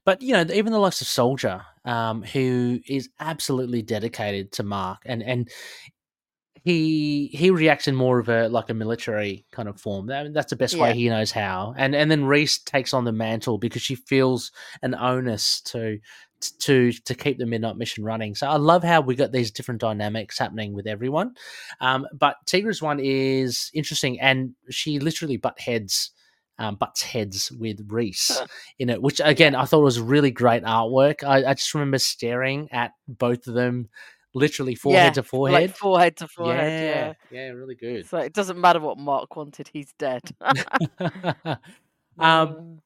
But you know, even the likes of Soldier, um, who is absolutely dedicated to Mark, and and. He he reacts in more of a like a military kind of form. I mean, that's the best yeah. way he knows how. And and then Reese takes on the mantle because she feels an onus to to to keep the Midnight Mission running. So I love how we got these different dynamics happening with everyone. Um, but Tigra's one is interesting, and she literally butt heads um, butts heads with Reese in it, which again I thought was really great artwork. I, I just remember staring at both of them. Literally forehead yeah, to forehead. Like forehead to forehead. Yeah, yeah, yeah, really good. So it doesn't matter what Mark wanted, he's dead. um,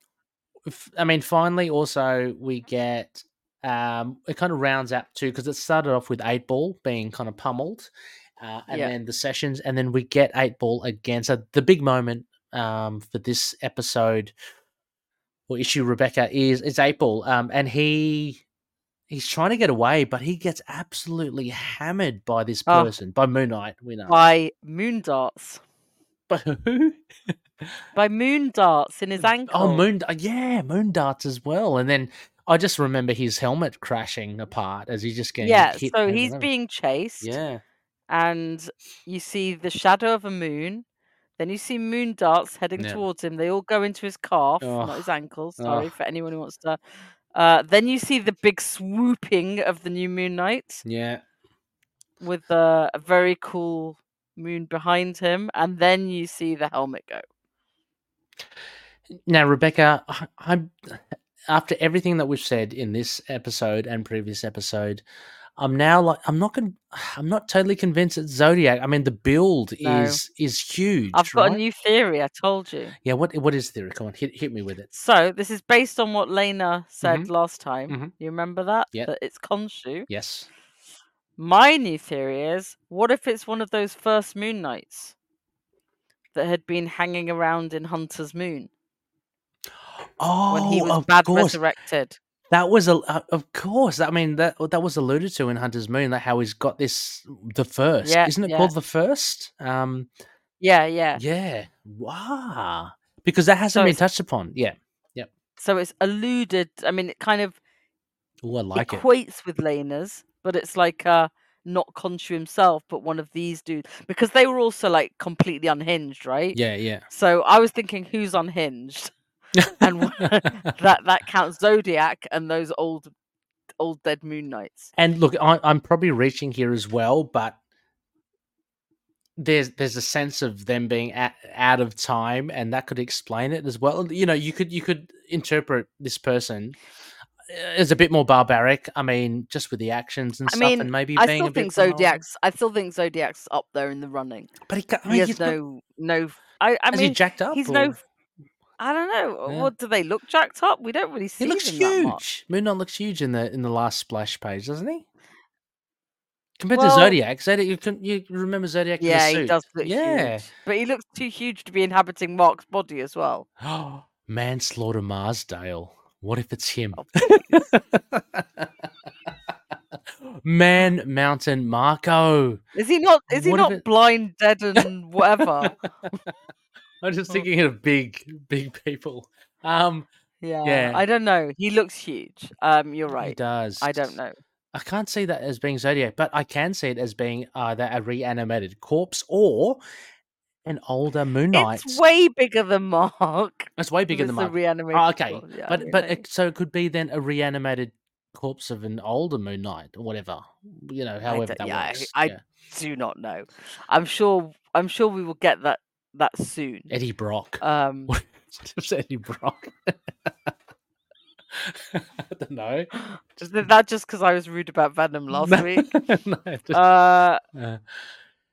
f- I mean, finally, also, we get, um, it kind of rounds up too, because it started off with Eightball being kind of pummeled, uh, and yeah. then the sessions, and then we get Eightball again. So the big moment um, for this episode or issue, Rebecca, is, is Eightball. Um, and he... He's trying to get away, but he gets absolutely hammered by this person, oh, by Moon Knight, we know. By moon darts. By who? By moon darts in his ankle. Oh, moon, yeah, moon darts as well. And then I just remember his helmet crashing apart as he's just getting yeah, hit. Yeah, so he's being chased. Yeah. And you see the shadow of a moon. Then you see moon darts heading yeah. towards him. They all go into his calf, oh, not his ankle. Sorry oh. for anyone who wants to... Uh, then you see the big swooping of the new Moon Knight. Yeah. With uh, a very cool moon behind him. And then you see the helmet go. Now, Rebecca, I, I'm, after everything that we've said in this episode and previous episode, I'm now like, I'm not con- I'm not totally convinced it's Zodiac. I mean, the build no. is is huge. I've got right? a new theory. I told you. Yeah. What What is the theory? Come on, hit hit me with it. So this is based on what Lena said mm-hmm. last time. Mm-hmm. You remember that? Yeah. That it's Khonshu. Yes. My new theory is: what if it's one of those first Moon Knights that had been hanging around in Hunter's Moon? Oh, when he was of bad course. resurrected. That was, a, uh, of course, I mean, that that was alluded to in Hunter's Moon, like how he's got this, the first. Yeah, Isn't it yeah. called the first? Um, yeah, yeah. Yeah. Wow. Because that hasn't so been touched upon. Yeah. Yep. So it's alluded, I mean, it kind of Ooh, I like equates it. with Laner's, but it's like uh, not Khonshu himself, but one of these dudes. Because they were also like completely unhinged, right? Yeah, yeah. So I was thinking, who's unhinged? And that that counts Zodiac and those old old dead Moon Knights. And look, I, I'm probably reaching here as well, but there's there's a sense of them being at, out of time, and that could explain it as well. You know, you could you could interpret this person as a bit more barbaric. I mean, just with the actions and I stuff, mean, and maybe I being still a think bit Zodiac's. Normal. I still think Zodiac's up there in the running, but he, I mean, he has he's no not, no. I, I mean, he jacked up. He's or? no. I don't know. Yeah. What do they look jacked up? We don't really see. He looks them huge. That much. Moon Knight looks huge in the in the last splash page, doesn't he? Compared well, to Zodiac, Zodiac, you can you remember Zodiac? Yeah, in the suit. He does look yeah. huge, but he looks too huge to be inhabiting Mark's body as well. Oh, Manslaughter Marsdale. What if it's him? Oh, Man Mountain Marco. Is he not? Is he what not it... blind, dead, and whatever? I'm just thinking of big, big people. Um, yeah, yeah, I don't know. He looks huge. Um, you're right. He does. I don't know. I can't see that as being Zodiac, but I can see it as being either a reanimated corpse or an older Moon Knight. It's way bigger than Mark. It's way bigger it's than Mark. Reanimated oh, okay, yeah, but but it, so it could be then a reanimated corpse of an older Moon Knight or whatever. You know, however that yeah, works. I, yeah. I do not know. I'm sure. I'm sure we will get that that soon. Eddie Brock. Um, Eddie Brock. I don't know. Just, that just because I was rude about Venom last no, week. No, just, uh, uh,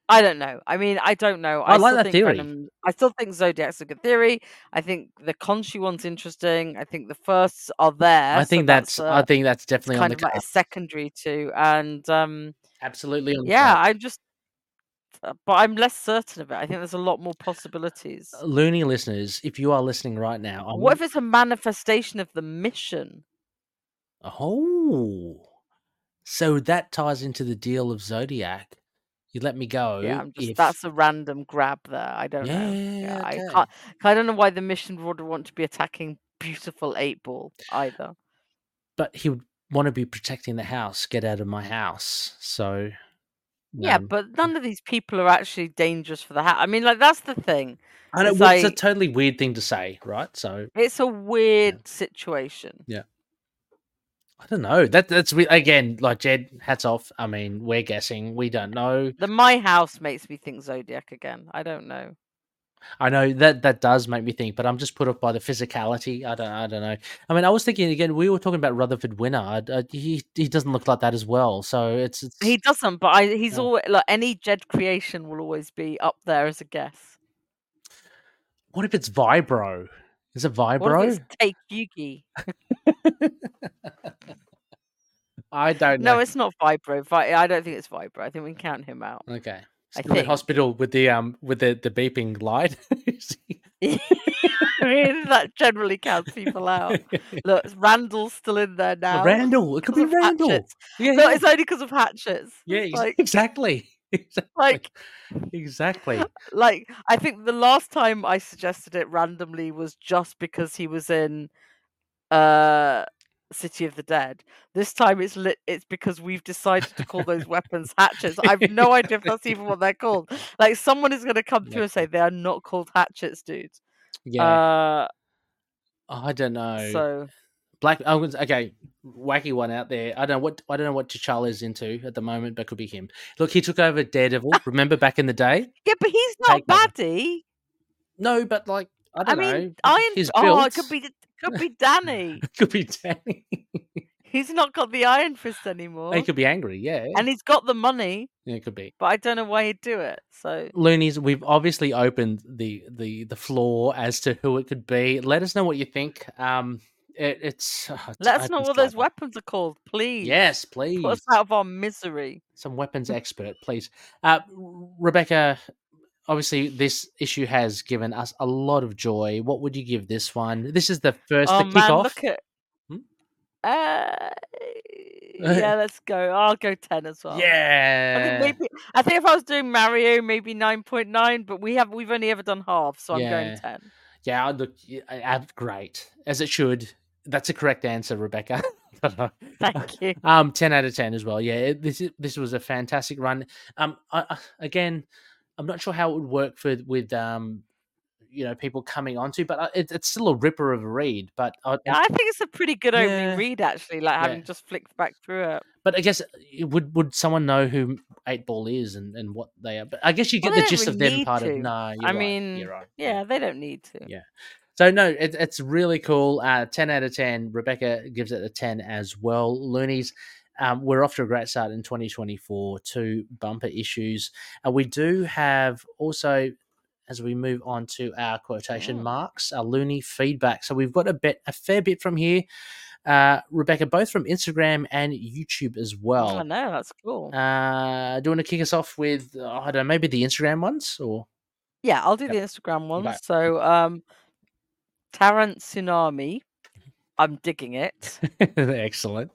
I don't know. I mean, I don't know. I, I like still that think theory. Venom, I still think Zodiac's a good theory. I think the Khonshu one's interesting. I think the firsts are there. I think so that's. that's uh, I think that's definitely on the card. Kind of like a secondary to, and um, absolutely. On the yeah, card. I'm just. But I'm less certain of it. I think there's a lot more possibilities. Loony listeners, if you are listening right now... I what want... if it's a manifestation of the mission? Oh. So that ties into the deal of Zodiac. You let me go. Yeah, I'm just, if... that's a random grab there. I don't yeah, know. Yeah, okay. I can't, I don't know why the mission would want to be attacking beautiful Eightball either. But he would want to be protecting the house. Get out of my house. So... Yeah, um, but none of these people are actually dangerous for the house. I mean, like, that's the thing. And it's, it, like, it's a totally weird thing to say, right? So it's a weird yeah. situation. Yeah. I don't know. That That's, again, like, Jed, hats off. I mean, we're guessing. We don't know. The My House makes me think Zodiac again. I don't know. I know that that does make me think, but I'm just put off by the physicality. I don't, I don't know. I mean, I was thinking again. We were talking about Rutherford Winner. Uh, he he doesn't look like that as well. So it's, it's he doesn't. But I, he's yeah. always like any Jed creation will always be up there as a guess. What if it's Vibro? Is it Vibro? What if it's Take Yugi? I don't know. No, it's not Vibro. Vi- I don't think it's Vibro. I think we can count him out. Okay. I think. The hospital with the um with the, the beeping light. I mean, that generally counts people out. Look, Randall's still in there now. Randall, it could be Randall. Yeah, no, yeah. It's only because of hatchets. Yeah, like, exactly. exactly. Like exactly. Like I think the last time I suggested it randomly was just because he was in uh City of the Dead. This time it's lit, it's because we've decided to call those weapons hatchets. I've no idea if that's even what they're called. Like, someone is going to come yeah. through and say they are not called hatchets, dude. Yeah. Uh, I don't know. So black. Oh, okay. Wacky one out there. I don't know what I don't know what T'Challa's into at the moment, but it could be him. Look, he took over Daredevil. Remember back in the day? Yeah, but he's not baddie. No, but like I don't I know. Mean, Iron. His oh, built... it could be. Could be Danny. Could be Danny. He's not got the Iron Fist anymore. He could be angry, yeah. And he's got the money. Yeah, it could be. But I don't know why he'd do it. So Loonies, we've obviously opened the the the floor as to who it could be. Let us know what you think. Um, it, it's. Oh, it's Let us know what those weapons are called, please. Yes, please. Put us out of our misery. Some weapons expert, please. Uh, Rebecca. Obviously, this issue has given us a lot of joy. What would you give this one? This is the first oh, to kick off. Look at... hmm? uh, yeah, let's go. I'll go ten as well. Yeah. I think, maybe, I think if I was doing Mario, maybe nine point nine, but we have we've only ever done half, so I'm yeah. going ten. Yeah, I'll look, I, great as it should. That's a correct answer, Rebecca. Thank you. Um, ten out of ten as well. Yeah, this this was a fantastic run. Um, I, I, again. I'm not sure how it would work for with um, you know, people coming onto, but it, it's still a ripper of a read. But I, I think it's a pretty good yeah. opening read, actually. Like having yeah. just flicked back through it. But I guess it would would someone know who Eightball is and, and what they are? But I guess you get well, the gist really of them part to. Of. No, you're I right, mean, you're right. yeah, they don't need to. Yeah. So no, it, it's really cool. Uh, ten out of ten. Rebecca gives it a ten as well. Loonies. Um, we're off to a great start in twenty twenty-four, two bumper issues. Uh, we do have also, as we move on to our quotation yeah. marks, our loony feedback. So we've got a, bit, a fair bit from here, uh, Rebecca, both from Instagram and YouTube as well. I know, that's cool. Uh, do you want to kick us off with, oh, I don't know, maybe the Instagram ones? Or Yeah, I'll do yep. the Instagram ones. Right. So um, Tarrant Tsunami, I'm digging it. Excellent.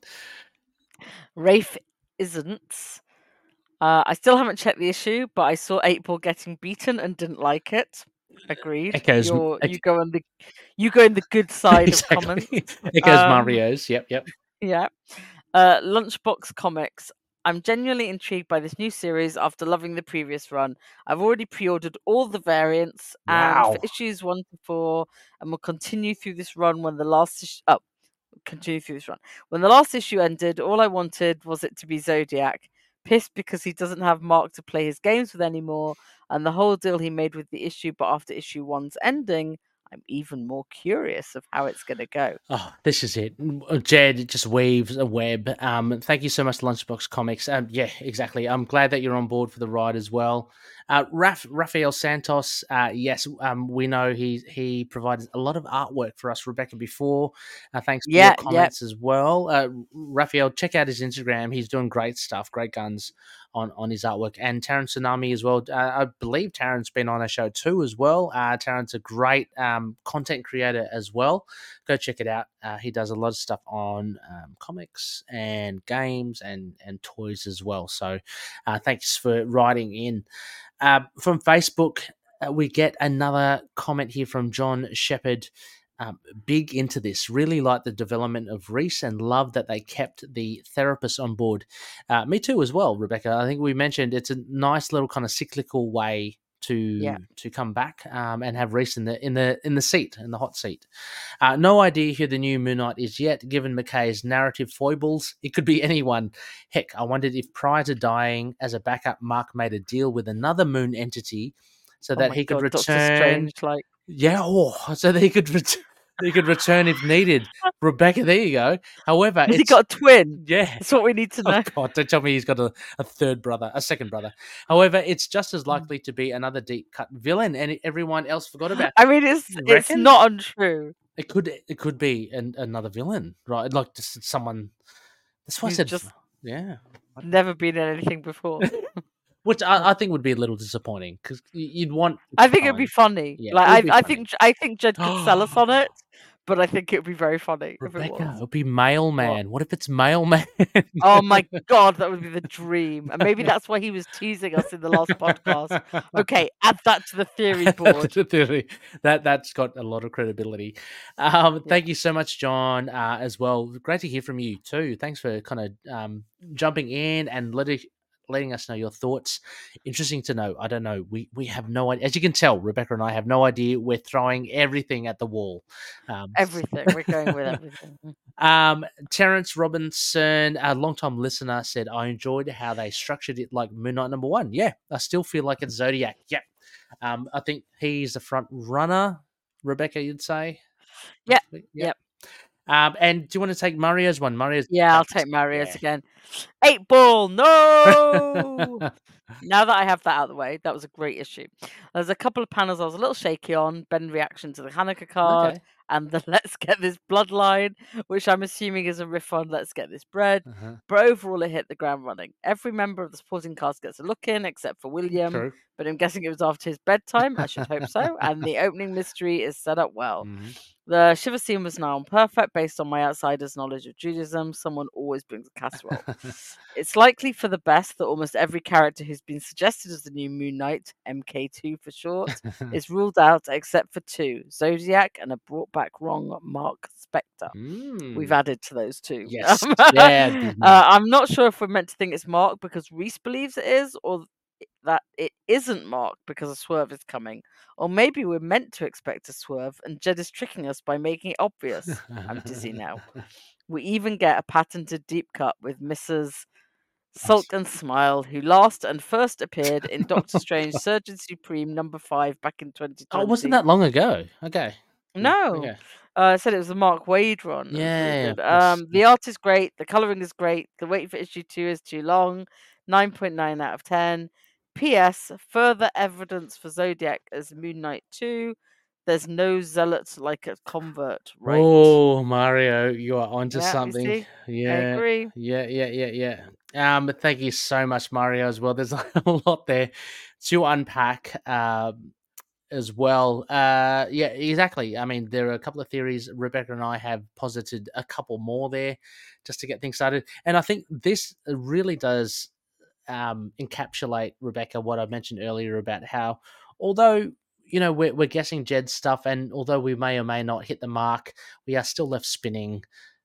Rafe isn't. Uh, I still haven't checked the issue, but I saw Eightball getting beaten and didn't like it. Agreed. It goes, You're, it, you go on the you go in the good side exactly. of comments. It goes um, Mario's. Yep, yep, yeah. Uh, Lunchbox Comics. I'm genuinely intrigued by this new series after loving the previous run. I've already pre-ordered all the variants wow. and for issues one to four, and will continue through this run when the last issue. Oh, continue through this run when the last issue ended. All I wanted was it to be Zodiac. Pissed because he doesn't have Mark to play his games with anymore, and the whole deal he made with the issue, but after issue one's ending, I'm even more curious of how it's going to go. Oh, this is it. Jed just waves a web. Um, thank you so much, Lunchbox Comics. Um, yeah, exactly. I'm glad that you're on board for the ride as well. Uh, Raf, Rafael Santos, uh, yes, um, we know he he provided a lot of artwork for us, Rebecca, before. Uh, thanks for yeah, your comments yeah. as well. Uh, Rafael, check out his Instagram. He's doing great stuff, great guns on, on his artwork. And Taryn Tsunami as well. Uh, I believe Taryn's been on our show too as well. Uh, Taryn's a great um, content creator as well. Go check it out. Uh, he does a lot of stuff on um, comics and games and, and toys as well. So uh, thanks for writing in. Uh, from Facebook, uh, we get another comment here from John Shepherd. Um, big into this. Really like the development of Reese and love that they kept the therapist on board. Uh, me too as well, Rebecca. I think we mentioned it's a nice little kind of cyclical way to yeah. to come back um, and have Reese in the in the in the seat in the hot seat. Uh, no idea who the new Moon Knight is yet. Given MacKay's narrative foibles, it could be anyone. Heck, I wondered if prior to dying as a backup, Mark made a deal with another Moon entity so oh that he could God, return. Strange, like... Yeah, oh, so that he could return. He could return if needed. Rebecca, there you go. However, has he got a twin? Yeah. That's what we need to know. Oh God, don't tell me he's got a, a third brother, a second brother. However, it's just as likely to be another deep cut villain and everyone else forgot about it. I mean, it's it's not untrue. It could it could be an, another villain, right? Like just someone. That's why He's I said, just yeah. never been in anything before. Which I, I think would be a little disappointing because you'd want. I think time. it'd be funny. Yeah, like be I, funny. I think I think Jed could sell us on it, but I think it'd be very funny. Rebecca, if it, was. it would be mailman. What? what if it's mailman? Oh my God, that would be the dream. And maybe that's why he was teasing us in the last podcast. Okay, add that to the theory board. the theory. That that's got a lot of credibility. Um, yeah. Thank you so much, John, uh, as well. Great to hear from you too. Thanks for kind of um, jumping in and letting. letting us know your thoughts. Interesting to know. I don't know. We we have no idea. As you can tell, Rebecca and I have no idea. We're throwing everything at the wall. Um, everything. We're going with everything. um, Terrence Robinson, a long-time listener, said, I enjoyed how they structured it like Moon Knight number one. Yeah, I still feel like it's Zodiac. Yeah. Um, I think he's the front runner, Rebecca, you'd say? Yeah. Yeah. Yep. Um, and do you want to take Mario's one? Mario's yeah, I'll take Mario's yeah. again. Eight ball, no! Now that I have that out of the way, that was a great issue. There's a couple of panels I was a little shaky on. Ben reaction to the Hanukkah card okay. and the Let's Get This Bloodline, which I'm assuming is a riff on Let's Get This Bread. Uh-huh. But overall, it hit the ground running. Every member of the supporting cast gets a look in, except for William. True. But I'm guessing it was after his bedtime. I should hope so. And the opening mystery is set up well. Mm-hmm. The shiver scene was now on perfect based on my outsider's knowledge of Judaism. Someone always brings a casserole. It's likely for the best that almost every character who's been suggested as the new Moon Knight, M K two for short, is ruled out except for two, Zodiac and a brought back wrong Mark Spector. Mm. We've added to those two. Yes. yeah, uh, I'm not sure if we're meant to think it's Mark because Reese believes it is or that it isn't Mark because a swerve is coming. Or maybe we're meant to expect a swerve and Jed is tricking us by making it obvious. I'm dizzy now. We even get a patented deep cut with Missus Sulk and Smile, who last and first appeared in Doctor Strange Surgeon Supreme number five back in twenty twenty. Oh, it wasn't that long ago. Okay. No. Okay. Uh, I said it was a Mark Waid run. Yeah. yeah um, the art is great. The colouring is great. The wait for issue two is too long. nine point nine out of ten. P S. Further evidence for Zodiac as Moon Knight two. There's no zealot like a convert, right? Oh, Mario, you are onto yeah, something. Yeah, I agree. Yeah, yeah, yeah, yeah. Um, thank you so much, Mario, as well. There's a lot there to unpack. Um, as well. Uh, yeah, exactly. I mean, there are a couple of theories. Rebecca and I have posited a couple more there just to get things started. And I think this really does um, encapsulate, Rebecca, what I mentioned earlier about how, although, you know, we're, we're guessing Jed's stuff, and although we may or may not hit the mark, we are still left spinning,